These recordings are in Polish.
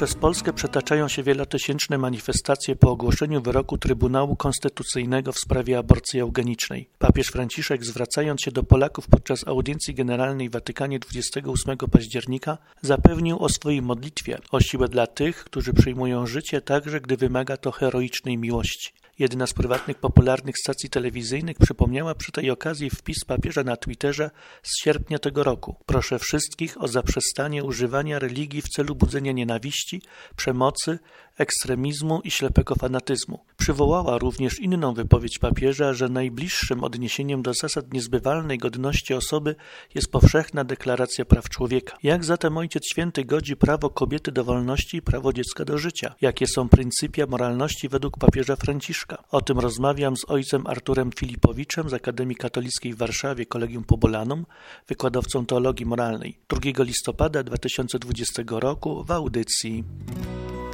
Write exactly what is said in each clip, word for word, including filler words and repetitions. przez Polskę przetaczają się wielotysięczne manifestacje po ogłoszeniu wyroku Trybunału Konstytucyjnego w sprawie aborcji eugenicznej. Papież Franciszek, zwracając się do Polaków podczas audiencji generalnej w Watykanie dwudziestego ósmego października, zapewnił o swojej modlitwie, o siłę dla tych, którzy przyjmują życie także, gdy wymaga to heroicznej miłości. Jedna z prywatnych popularnych stacji telewizyjnych przypomniała przy tej okazji wpis papieża na Twitterze z sierpnia tego roku. Proszę wszystkich o zaprzestanie używania religii w celu budzenia nienawiści, przemocy, ekstremizmu i ślepego fanatyzmu. Przywołała również inną wypowiedź papieża, że najbliższym odniesieniem do zasad niezbywalnej godności osoby jest Powszechna Deklaracja Praw Człowieka. Jak zatem Ojciec Święty godzi prawo kobiety do wolności i prawo dziecka do życia? Jakie są pryncypia moralności według papieża Franciszka? O tym rozmawiam z ojcem Arturem Filipowiczem z Akademii Katolickiej w Warszawie Kolegium Pobolanum, wykładowcą teologii moralnej. drugiego listopada dwa tysiące dwudziestego roku w audycji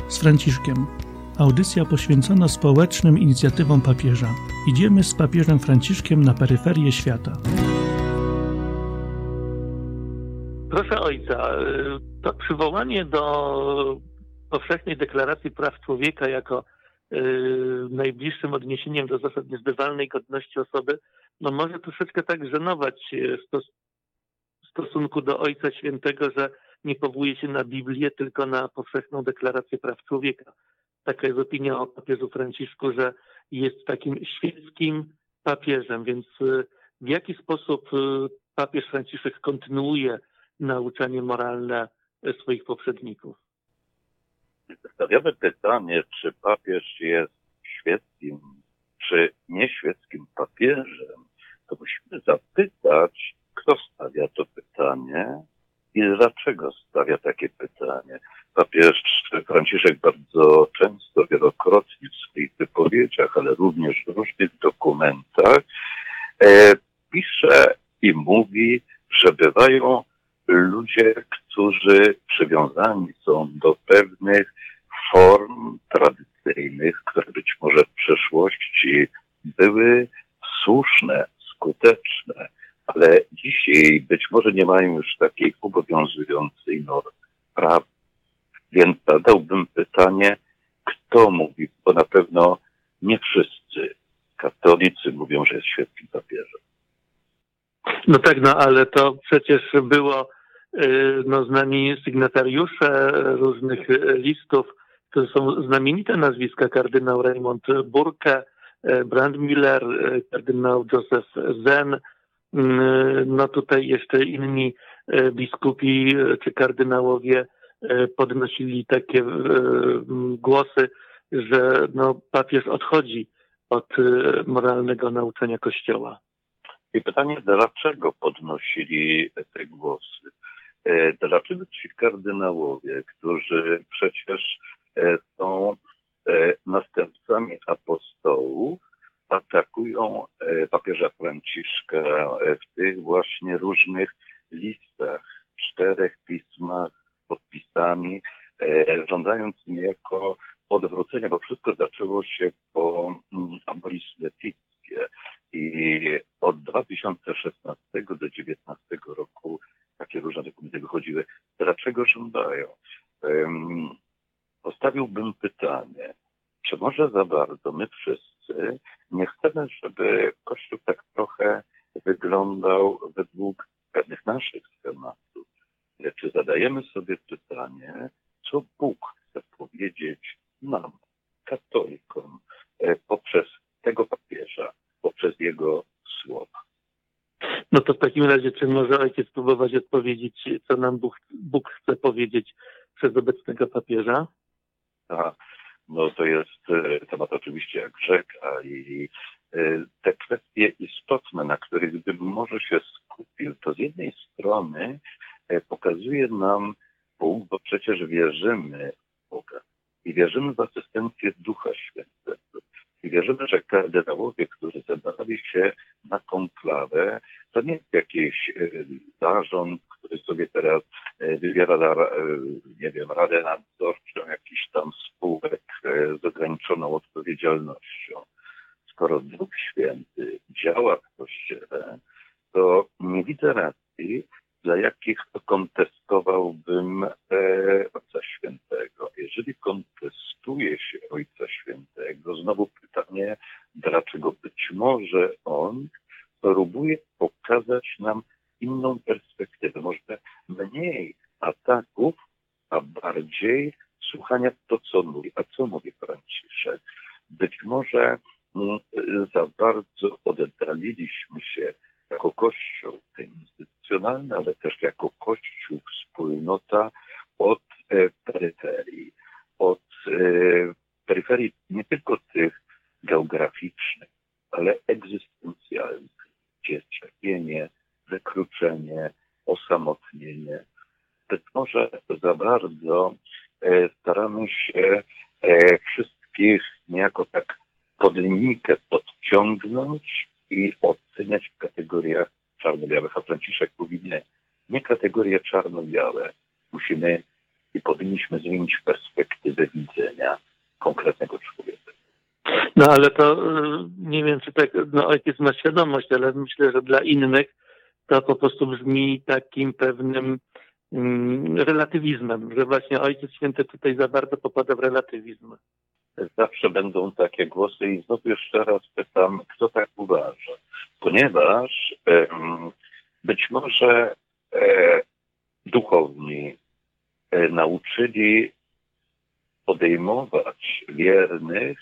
z Franciszkiem. Audycja poświęcona społecznym inicjatywom papieża. Idziemy z papieżem Franciszkiem na peryferię świata. Proszę ojca, to przywołanie do Powszechnej Deklaracji Praw Człowieka jako yy, najbliższym odniesieniem do zasad niezbywalnej godności osoby, no może troszeczkę tak żenować stos- w stosunku do Ojca Świętego, że nie powołuje się na Biblię, tylko na Powszechną Deklarację Praw Człowieka. Taka jest opinia o papieżu Franciszku, że jest takim świeckim papieżem, więc w jaki sposób papież Franciszek kontynuuje nauczanie moralne swoich poprzedników? Zostawiamy pytanie, czy papież jest świeckim, czy nieświeckim papieżem, to musimy zapytać, kto stawia to pytanie i dlaczego stawia takie pytanie. Papież Franciszek bardzo często, wielokrotnie w swoich wypowiedziach, ale również w różnych dokumentach e, pisze i mówi, że bywają ludzie, którzy przywiązani są do pewnych form tradycyjnych, które być może w przeszłości były słuszne, skuteczne, ale dzisiaj być może nie mają już takiej obowiązującej normy prawa. Więc zadałbym pytanie, kto mówi, bo na pewno nie wszyscy katolicy mówią, że jest świeckim papieżem. No tak, no ale to przecież było no, z nami sygnatariusze różnych listów, to są znamienite nazwiska, kardynał Raymond Burke, Brandmüller, kardynał Joseph Zen, no tutaj jeszcze inni biskupi czy kardynałowie podnosili takie głosy, że no, papież odchodzi od moralnego nauczania Kościoła. I pytanie, dlaczego podnosili te głosy? Dlaczego ci kardynałowie, którzy przecież są następcami apostołów, atakują papieża Franciszka w tych właśnie różnych listach, czterech pismach, podpisami, żądając niejako odwrócenia, bo wszystko zaczęło się po Amoris Laetitia i od dwa tysiące szesnastego do dwa tysiące dziewiętnastego roku takie różne dokumenty wychodziły. Dlaczego żądają? Postawiłbym pytanie, czy może za bardzo my wszyscy nie chcemy, żeby Kościół tak trochę wyglądał według pewnych naszych schematów? Czy zadajemy sobie pytanie, co Bóg chce powiedzieć nam, katolikom, poprzez tego papieża, poprzez jego słowa? No to w takim razie, czy może ojciec spróbować odpowiedzieć, co nam Bóg, Bóg chce powiedzieć przez obecnego papieża? Aha, no to jest temat oczywiście jak rzeka i te kwestie istotne, na których bym może się skupił, to z jednej strony pokazuje nam Bóg, bo przecież wierzymy w Boga i wierzymy w asystencję Ducha Świętego i wierzymy, że kardynałowie, którzy zebrali się na konklawę, to nie jest jakiś zarząd, który sobie teraz wybiera, nie wiem, radę nadzorczą jakichś tam spółek z ograniczoną odpowiedzialnością. Skoro Duch Święty działa w Kościele, to nie widzę racji, dla jakich kontestowałbym e, Ojca Świętego. Jeżeli kontestuje się Ojca Świętego, znowu pytanie, dlaczego być może on próbuje pokazać nam inną perspektywę, może mniej ataków, a bardziej słuchania to, co mówi. A co mówi Franciszek? Być może m, za bardzo oddaliliśmy się jako Kościół, ten instytucjonalny, ale też jako Kościół, wspólnota od e, peryferii. Od e, peryferii nie tylko tych geograficznych, ale egzystencjalnych, gdzie cierpienie, wykluczenie, osamotnienie. Być może za bardzo e, staramy się e, wszystkich niejako tak pod linijkę podciągnąć i oceniać w kategoriach czarno-białych. A Franciszek mówi nie, nie kategorie czarno-białe. Musimy i powinniśmy zmienić perspektywę widzenia konkretnego człowieka. No ale to nie wiem, czy tak no, ojciec ma świadomość, ale myślę, że dla innych to po prostu brzmi takim pewnym um, relatywizmem, że właśnie Ojciec Święty tutaj za bardzo popada w relatywizm. Zawsze będą takie głosy i znowu jeszcze raz pytam, kto tak uważa? Ponieważ e, być może e, duchowni e, nauczyli podejmować wiernych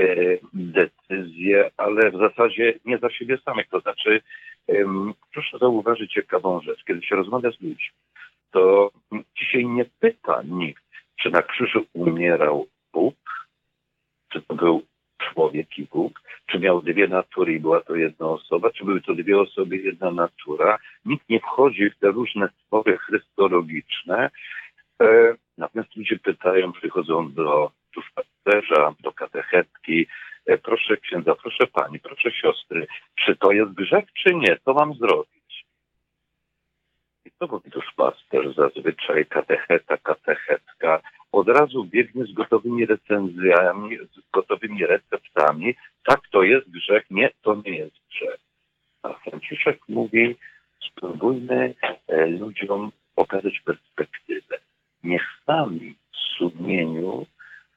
e, decyzje, ale w zasadzie nie za siebie samych. To znaczy, e, proszę zauważyć ciekawą rzecz, kiedy się rozmawia z ludźmi, to dzisiaj nie pyta nikt, czy na krzyżu umierał Bóg, czy to był człowiek i Bóg, czy miał dwie natury i była to jedna osoba, czy były to dwie osoby, jedna natura. Nikt nie wchodzi w te różne spory chrystologiczne. E, natomiast ludzie pytają, przychodzą do duszpasterza, do katechetki, e, proszę księdza, proszę pani, proszę siostry, czy to jest grzech, czy nie, co mam zrobić? I to mówi duszpasterz zazwyczaj, katecheta, katechetka, od razu biegnie z gotowymi recenzjami, z gotowymi receptami. Tak, to jest grzech, nie, to nie jest grzech. A Franciszek mówi, spróbujmy e, ludziom pokazać perspektywę. Niech sami w sumieniu,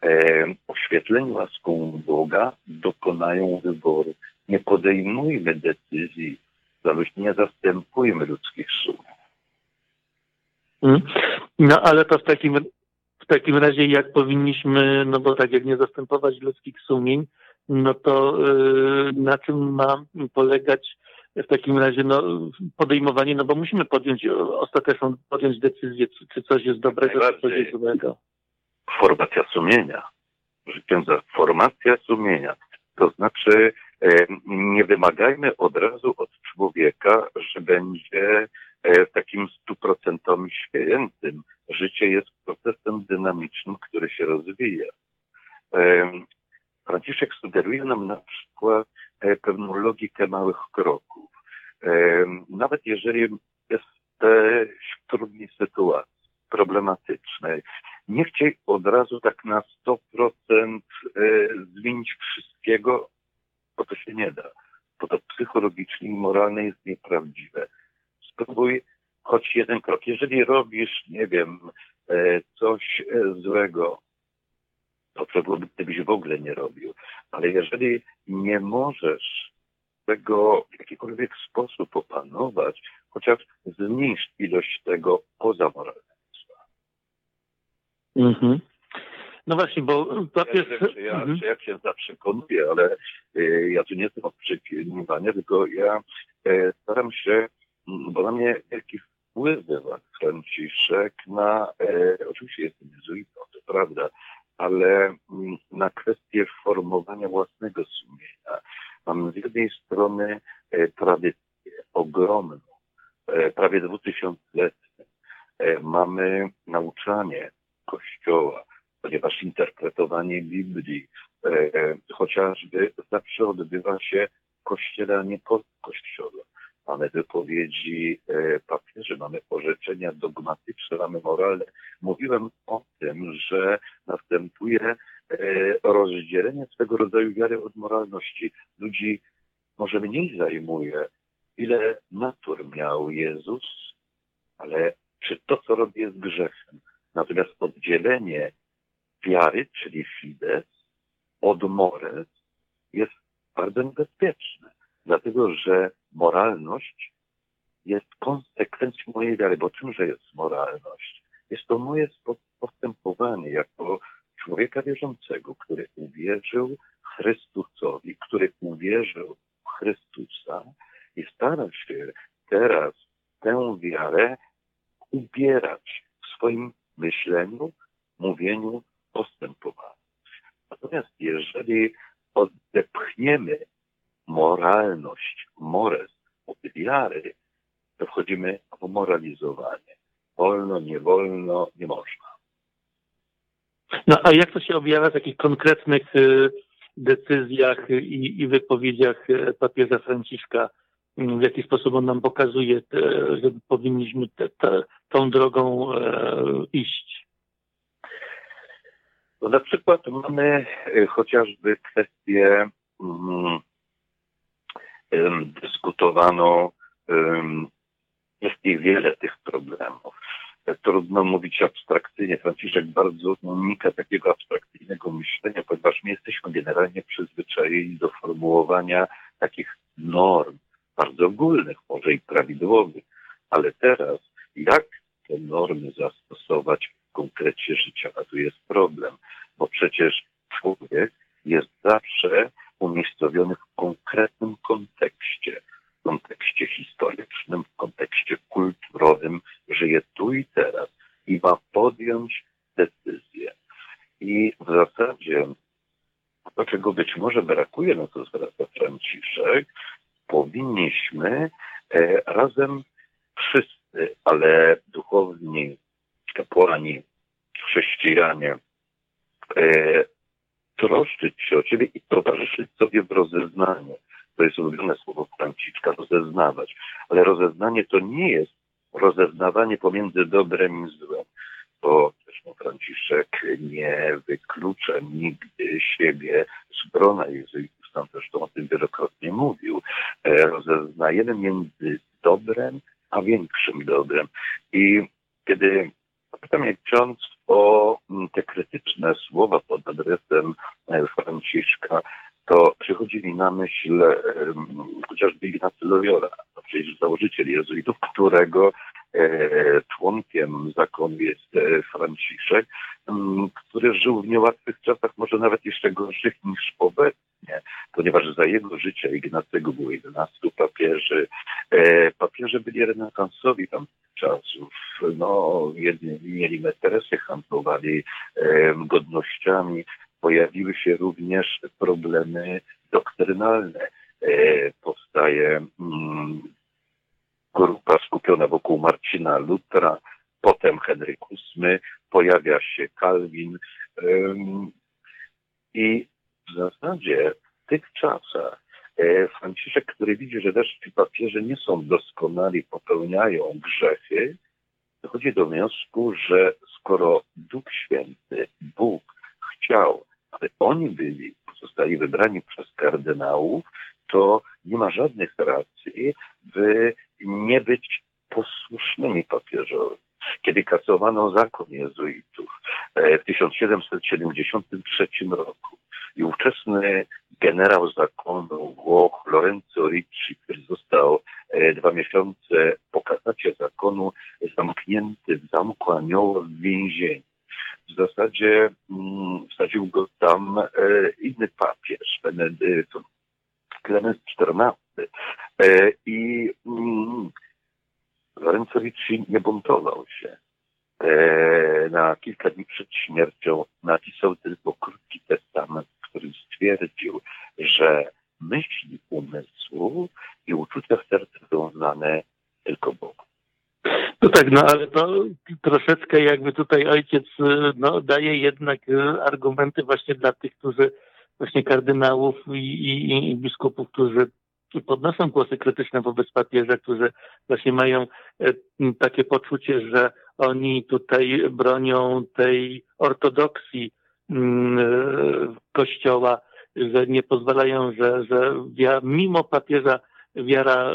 e, oświetleni łaską Boga, dokonają wyboru. Nie podejmujmy decyzji, nie zastępujmy ludzkich słów. No ale to w takim... W takim razie jak powinniśmy, no bo tak jak nie zastępować ludzkich sumień, no to yy, na czym ma polegać w takim razie no, podejmowanie, no bo musimy podjąć ostateczną podjąć decyzję, czy, czy coś jest dobrego, czy coś jest złego. Formacja sumienia. Formacja sumienia. To znaczy e, nie wymagajmy od razu od człowieka, że będzie e, takim stuprocentowym świętym. Życie jest procesem dynamicznym, który się rozwija. E, Franciszek sugeruje nam na przykład e, pewną logikę małych kroków. E, nawet jeżeli jesteś w trudnej sytuacji, problematycznej, nie chciej od razu tak na sto procent e, zmienić wszystkiego, bo to się nie da. Bo to psychologicznie i moralnie jest nieprawdziwe. Spróbuj choć jeden krok. Jeżeli robisz, nie wiem, coś złego, to co byłoby, gdybyś w ogóle nie robił. Ale jeżeli nie możesz tego w jakikolwiek sposób opanować, chociaż zmniejsz ilość tego poza moralnictwa. Mhm. No właśnie, bo papież... Ja, czy ja, mhm. czy ja się przekonuję, ale y, ja tu nie jestem od przekonywania, tylko ja y, staram się, bo na mnie wielki wpływ wywarł Franciszek na, e, oczywiście jestem jezuitą, to prawda, ale m, na kwestię formowania własnego sumienia. Mam z jednej strony e, tradycję ogromną, e, prawie dwutysiącletnią. E, mamy nauczanie Kościoła, ponieważ interpretowanie Biblii e, e, chociażby zawsze odbywa się w Kościele, a nie pod Kościołem. Mamy wypowiedzi e, papieży, mamy orzeczenia dogmatyczne, mamy moralne. Mówiłem o tym, że następuje e, rozdzielenie swego rodzaju wiary od moralności. Ludzi może mniej zajmuje, ile natur miał Jezus, ale czy to, co robi, jest grzechem. Natomiast oddzielenie wiary, czyli fides, od mores jest bardzo niebezpieczne, dlatego że moralność jest konsekwencją mojej wiary, bo czymże jest moralność? Jest to moje postępowanie jako człowieka wierzącego, który uwierzył Chrystusowi, który uwierzył w Chrystusa i stara się teraz tę wiarę ubierać w swoim myśleniu, mówieniu, postępowaniu. Natomiast jeżeli odepchniemy moralność, mores od wiary, to wchodzimy w moralizowanie. Wolno, nie wolno, nie można. No a jak to się objawia w takich konkretnych y, decyzjach i, i wypowiedziach papieża Franciszka? W jaki sposób on nam pokazuje, te, że powinniśmy te, te, tą drogą e, iść? No, na przykład mamy chociażby kwestię um, um, dyskutowaną. Um, jest i wiele tych problemów. Trudno mówić abstrakcyjnie. Franciszek bardzo unika takiego abstrakcyjnego myślenia, ponieważ my jesteśmy generalnie przyzwyczajeni do formułowania takich norm, bardzo ogólnych, może i prawidłowych. Ale teraz, jak te normy zastosować w konkrecie życia? A tu jest problem, bo przecież człowiek jest zawsze umiejscowiony w konkretnym kontekście. W kontekście historycznym, w kontekście kulturowym, żyje tu i teraz i ma podjąć decyzję. I w zasadzie to, czego być może brakuje, na co zwraca Franciszek, powinniśmy e, razem wszyscy, ale duchowni, kapłani, chrześcijanie, e, troszczyć się o siebie i towarzyszyć sobie w rozeznaniu. To jest ulubione słowo Franciszka, rozeznawać. Ale rozeznanie to nie jest rozeznawanie pomiędzy dobrem i złem, bo zresztą Franciszek nie wyklucza nigdy siebie z grona jezuitów, tam zresztą o tym wielokrotnie mówił. Rozeznajemy między dobrem a większym dobrem. I kiedy pytam jak ksiądz o te krytyczne słowa pod adresem Franciszka, to przychodzi mi na myśl um, chociażby Ignacy Loyola, to przecież założyciel jezuitów, którego e, członkiem zakonu jest e, Franciszek, um, który żył w niełatwych czasach, może nawet jeszcze gorszych niż obecnie, ponieważ za jego życia Ignacego było jedenastu papieży. E, papieże byli renesansowi tamtych czasów. No, jedni mieli metresy, handlowali e, godnościami. Pojawiły się również problemy doktrynalne. E, powstaje mm, grupa skupiona wokół Marcina Lutra, potem Henryk ósmy, pojawia się Kalwin. E, I w zasadzie w tych czasach e, Franciszek, który widzi, że też ci papieże nie są doskonali, popełniają grzechy, dochodzi do wniosku, że skoro Duch Święty, Bóg chciał, ale oni byli, zostali wybrani przez kardynałów, to nie ma żadnych racji, by nie być posłusznymi papieżowi. Kiedy kasowano zakon jezuitów w tysiąc siedemset siedemdziesiątym trzecim roku i ówczesny generał zakonu Włoch Lorenzo Ricci, który został dwa miesiące po kasacie zakonu zamknięty w Zamku Anioła w więzieniu, w zasadzie um, wsadził go tam e, inny papież, Benedykt Klemens czternasty. E, I um, Lorenzo Ricci nie buntował się. E, na kilka dni przed śmiercią napisał tylko krótki testament, w którym stwierdził, że myśli umysłu i uczucia serca są znane tylko Bogu. No tak, no ale to troszeczkę jakby tutaj ojciec no, daje jednak argumenty właśnie dla tych, którzy właśnie kardynałów i, i, i biskupów, którzy podnoszą głosy krytyczne wobec papieża, którzy właśnie mają takie poczucie, że oni tutaj bronią tej ortodoksji Kościoła, że nie pozwalają, że, że ja, mimo papieża wiara,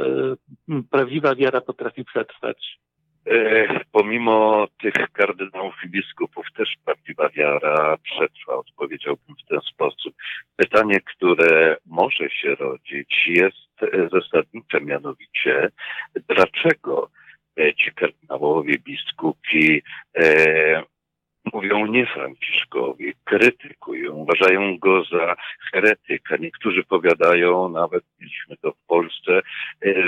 prawdziwa wiara potrafi przetrwać. Pomimo tych kardynałów i biskupów też prawdziwa wiara przetrwa, odpowiedziałbym w ten sposób. Pytanie, które może się rodzić, jest zasadnicze, mianowicie dlaczego ci kardynałowie, biskupi e, mówią nie Franciszkowi, krytykują, uważają go za heretyka. Niektórzy powiadają, nawet mieliśmy to w Polsce,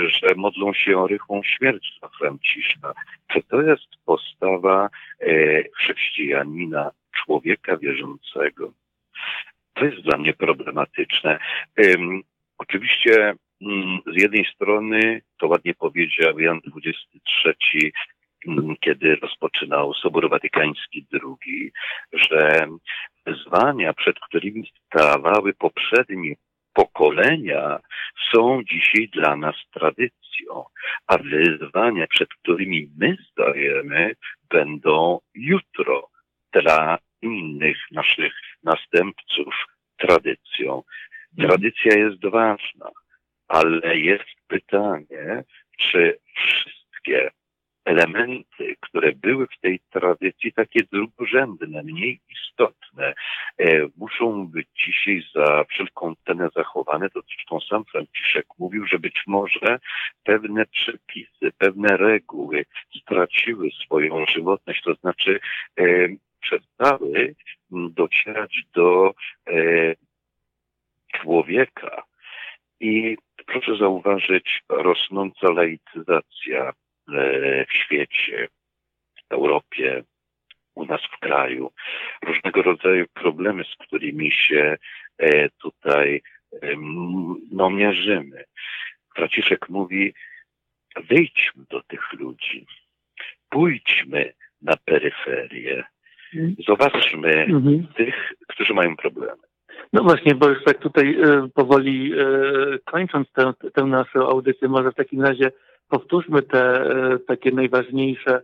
że modlą się o rychłą śmierć dla Franciszka. Czy to jest postawa chrześcijanina, człowieka wierzącego? To jest dla mnie problematyczne. Oczywiście z jednej strony, to ładnie powiedział Jan dwudziesty trzeci, kiedy rozpoczynał Sobór Watykański drugi, że wyzwania, przed którymi stawały poprzednie pokolenia, są dzisiaj dla nas tradycją, a wyzwania, przed którymi my stajemy, będą jutro dla innych naszych następców tradycją. Tradycja jest ważna, ale jest pytanie, czy wszystkie elementy, które były w tej tradycji, takie drugorzędne, mniej istotne, e, muszą być dzisiaj za wszelką cenę zachowane. To zresztą sam Franciszek mówił, że być może pewne przepisy, pewne reguły straciły swoją żywotność, to znaczy e, przestały docierać do e, człowieka. I proszę zauważyć, rosnąca laicyzacja w świecie, w Europie, u nas w kraju. Różnego rodzaju problemy, z którymi się tutaj no, mierzymy. Franciszek mówi, wyjdźmy do tych ludzi, pójdźmy na peryferię, zobaczmy mhm. tych, którzy mają problemy. No właśnie, bo już tak tutaj powoli kończąc tę, tę naszą audycję, może w takim razie powtórzmy te takie najważniejsze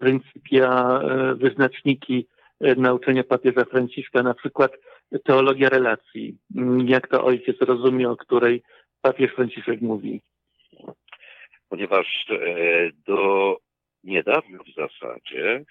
pryncypia, wyznaczniki nauczenia papieża Franciszka, na przykład teologia relacji, jak to ojciec rozumie, o której papież Franciszek mówi. Ponieważ do niedawno w zasadzie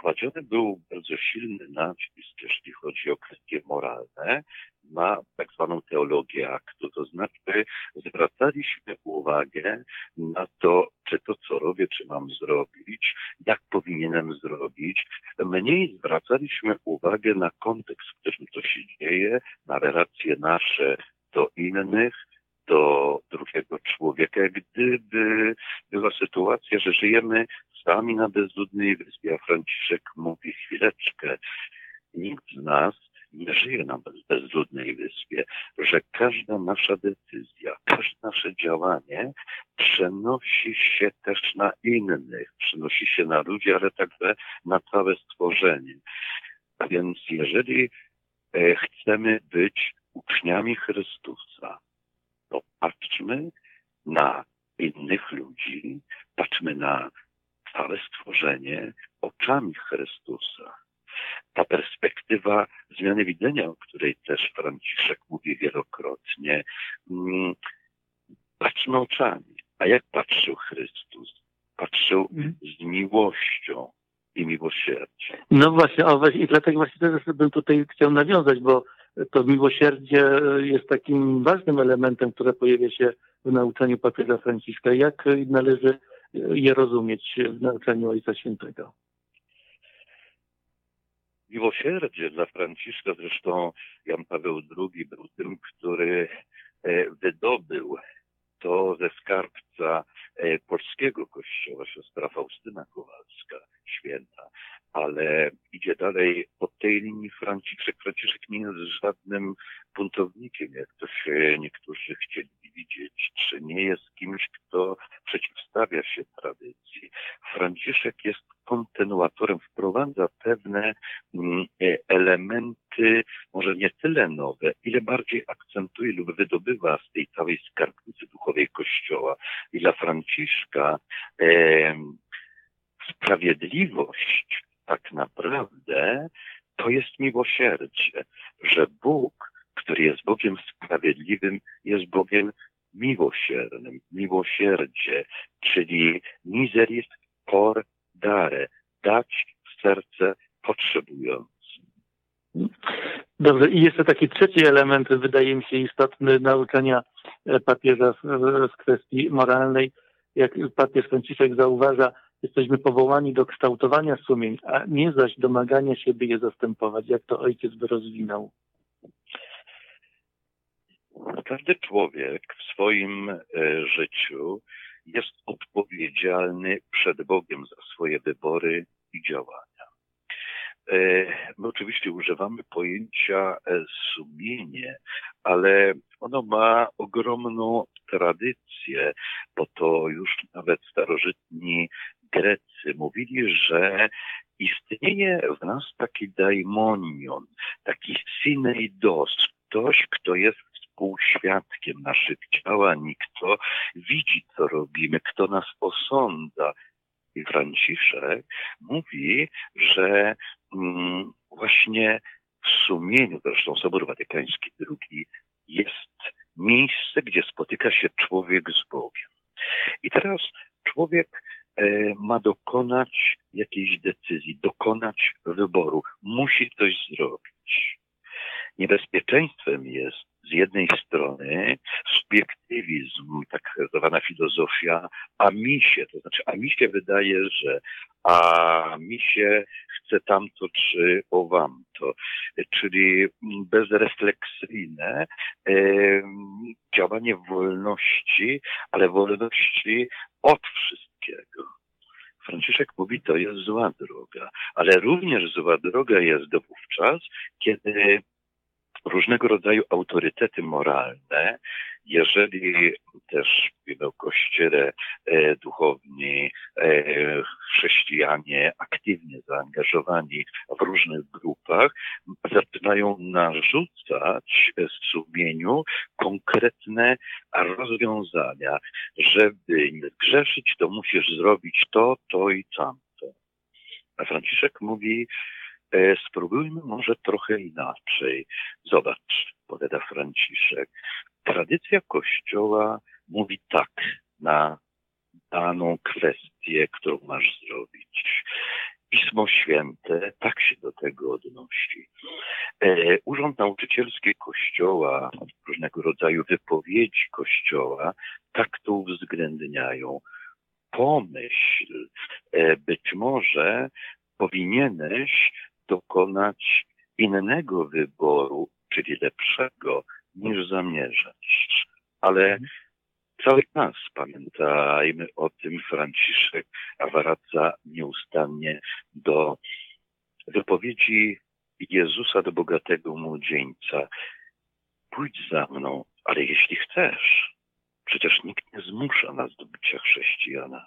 kładziony był bardzo silny nacisk, jeśli chodzi o kwestie moralne, na tak zwaną teologię aktu. To znaczy zwracaliśmy uwagę na to, czy to, co robię, czy mam zrobić, jak powinienem zrobić. Mniej zwracaliśmy uwagę na kontekst, w którym to się dzieje, na relacje nasze do innych, do drugiego człowieka. Gdyby była sytuacja, że żyjemy sami na bezludnej wyspie, a Franciszek mówi, chwileczkę, nikt z nas nie żyje na bezludnej wyspie, że każda nasza decyzja, każde nasze działanie przenosi się też na innych, przenosi się na ludzi, ale także na całe stworzenie. A więc jeżeli chcemy być uczniami Chrystusa, to patrzmy na innych ludzi, patrzmy na całe stworzenie oczami Chrystusa. Ta perspektywa zmiany widzenia, o której też Franciszek mówi wielokrotnie, patrzmy oczami. A jak patrzył Chrystus? Patrzył hmm. z miłością i miłosierdziem. No właśnie, a właśnie, i dlatego właśnie też bym tutaj chciał nawiązać, bo to miłosierdzie jest takim ważnym elementem, które pojawia się w nauczaniu papieża Franciszka. Jak należy je rozumieć w nauczaniu Ojca Świętego? Miłosierdzie dla Franciszka, zresztą Jan Paweł drugi był tym, który wydobył to ze skarbca polskiego kościoła, siostra Faustyna Kowalska, święta. Ale idzie dalej pod tej linii Franciszek. Franciszek nie jest żadnym buntownikiem, jak to się niektórzy chcieli widzieć, czy nie jest kimś, kto przeciwstawia się tradycji. Franciszek jest kontynuatorem, wprowadza pewne elementy, może nie tyle nowe, ile bardziej akcentuje lub wydobywa z tej całej skarbnicy duchowej Kościoła. I dla Franciszka e, sprawiedliwość tak naprawdę to jest miłosierdzie, że Bóg, który jest Bogiem sprawiedliwym, jest Bogiem miłosiernym, miłosierdzie, czyli miseris cor dare, dać w serce potrzebującym. Dobrze, i jeszcze taki trzeci element, wydaje mi się istotny, nauczania papieża z kwestii moralnej. Jak papież Franciszek zauważa, jesteśmy powołani do kształtowania sumień, a nie zaś domagania się, by je zastępować, jak to ojciec by rozwinął. Każdy człowiek w swoim życiu jest odpowiedzialny przed Bogiem za swoje wybory i działania. My oczywiście używamy pojęcia sumienie, ale ono ma ogromną tradycję, bo to już nawet starożytni Grecy mówili, że istnieje w nas taki daimonion, taki syneidos, ktoś, kto jest współświadkiem naszych działań, kto widzi, co robimy, kto nas osądza. I Franciszek mówi, że mm, właśnie w sumieniu, zresztą Sobór Watykański drugi, jest miejsce, gdzie spotyka się człowiek z Bogiem. I teraz człowiek e, ma dokonać jakiejś decyzji, dokonać wyboru, musi coś zrobić. Niebezpieczeństwem jest z jednej strony subiektywizm, tak zwana filozofia, a mi się, to znaczy a mi się wydaje, że a mi się chce tamto czy owamto, czyli bezrefleksyjne e, działanie wolności, ale wolności od wszystkiego. Franciszek mówi, to jest zła droga, ale również zła droga jest do wówczas, kiedy różnego rodzaju autorytety moralne, jeżeli też mówimy o kościele e, duchowni, e, chrześcijanie aktywnie zaangażowani w różnych grupach, zaczynają narzucać w sumieniu konkretne rozwiązania. Żeby nie zgrzeszyć, to musisz zrobić to, to i tamto. A Franciszek mówi, spróbujmy może trochę inaczej. Zobacz, powiada Franciszek. Tradycja Kościoła mówi tak na daną kwestię, którą masz zrobić. Pismo Święte tak się do tego odnosi. Urząd Nauczycielski Kościoła, różnego rodzaju wypowiedzi Kościoła tak to uwzględniają. Pomyśl, być może powinieneś dokonać innego wyboru, czyli lepszego, niż zamierzasz. Ale cały czas pamiętajmy o tym, Franciszek wraca nieustannie do wypowiedzi Jezusa do bogatego młodzieńca. Pójdź za mną, ale jeśli chcesz, przecież nikt nie zmusza nas do bycia chrześcijanami.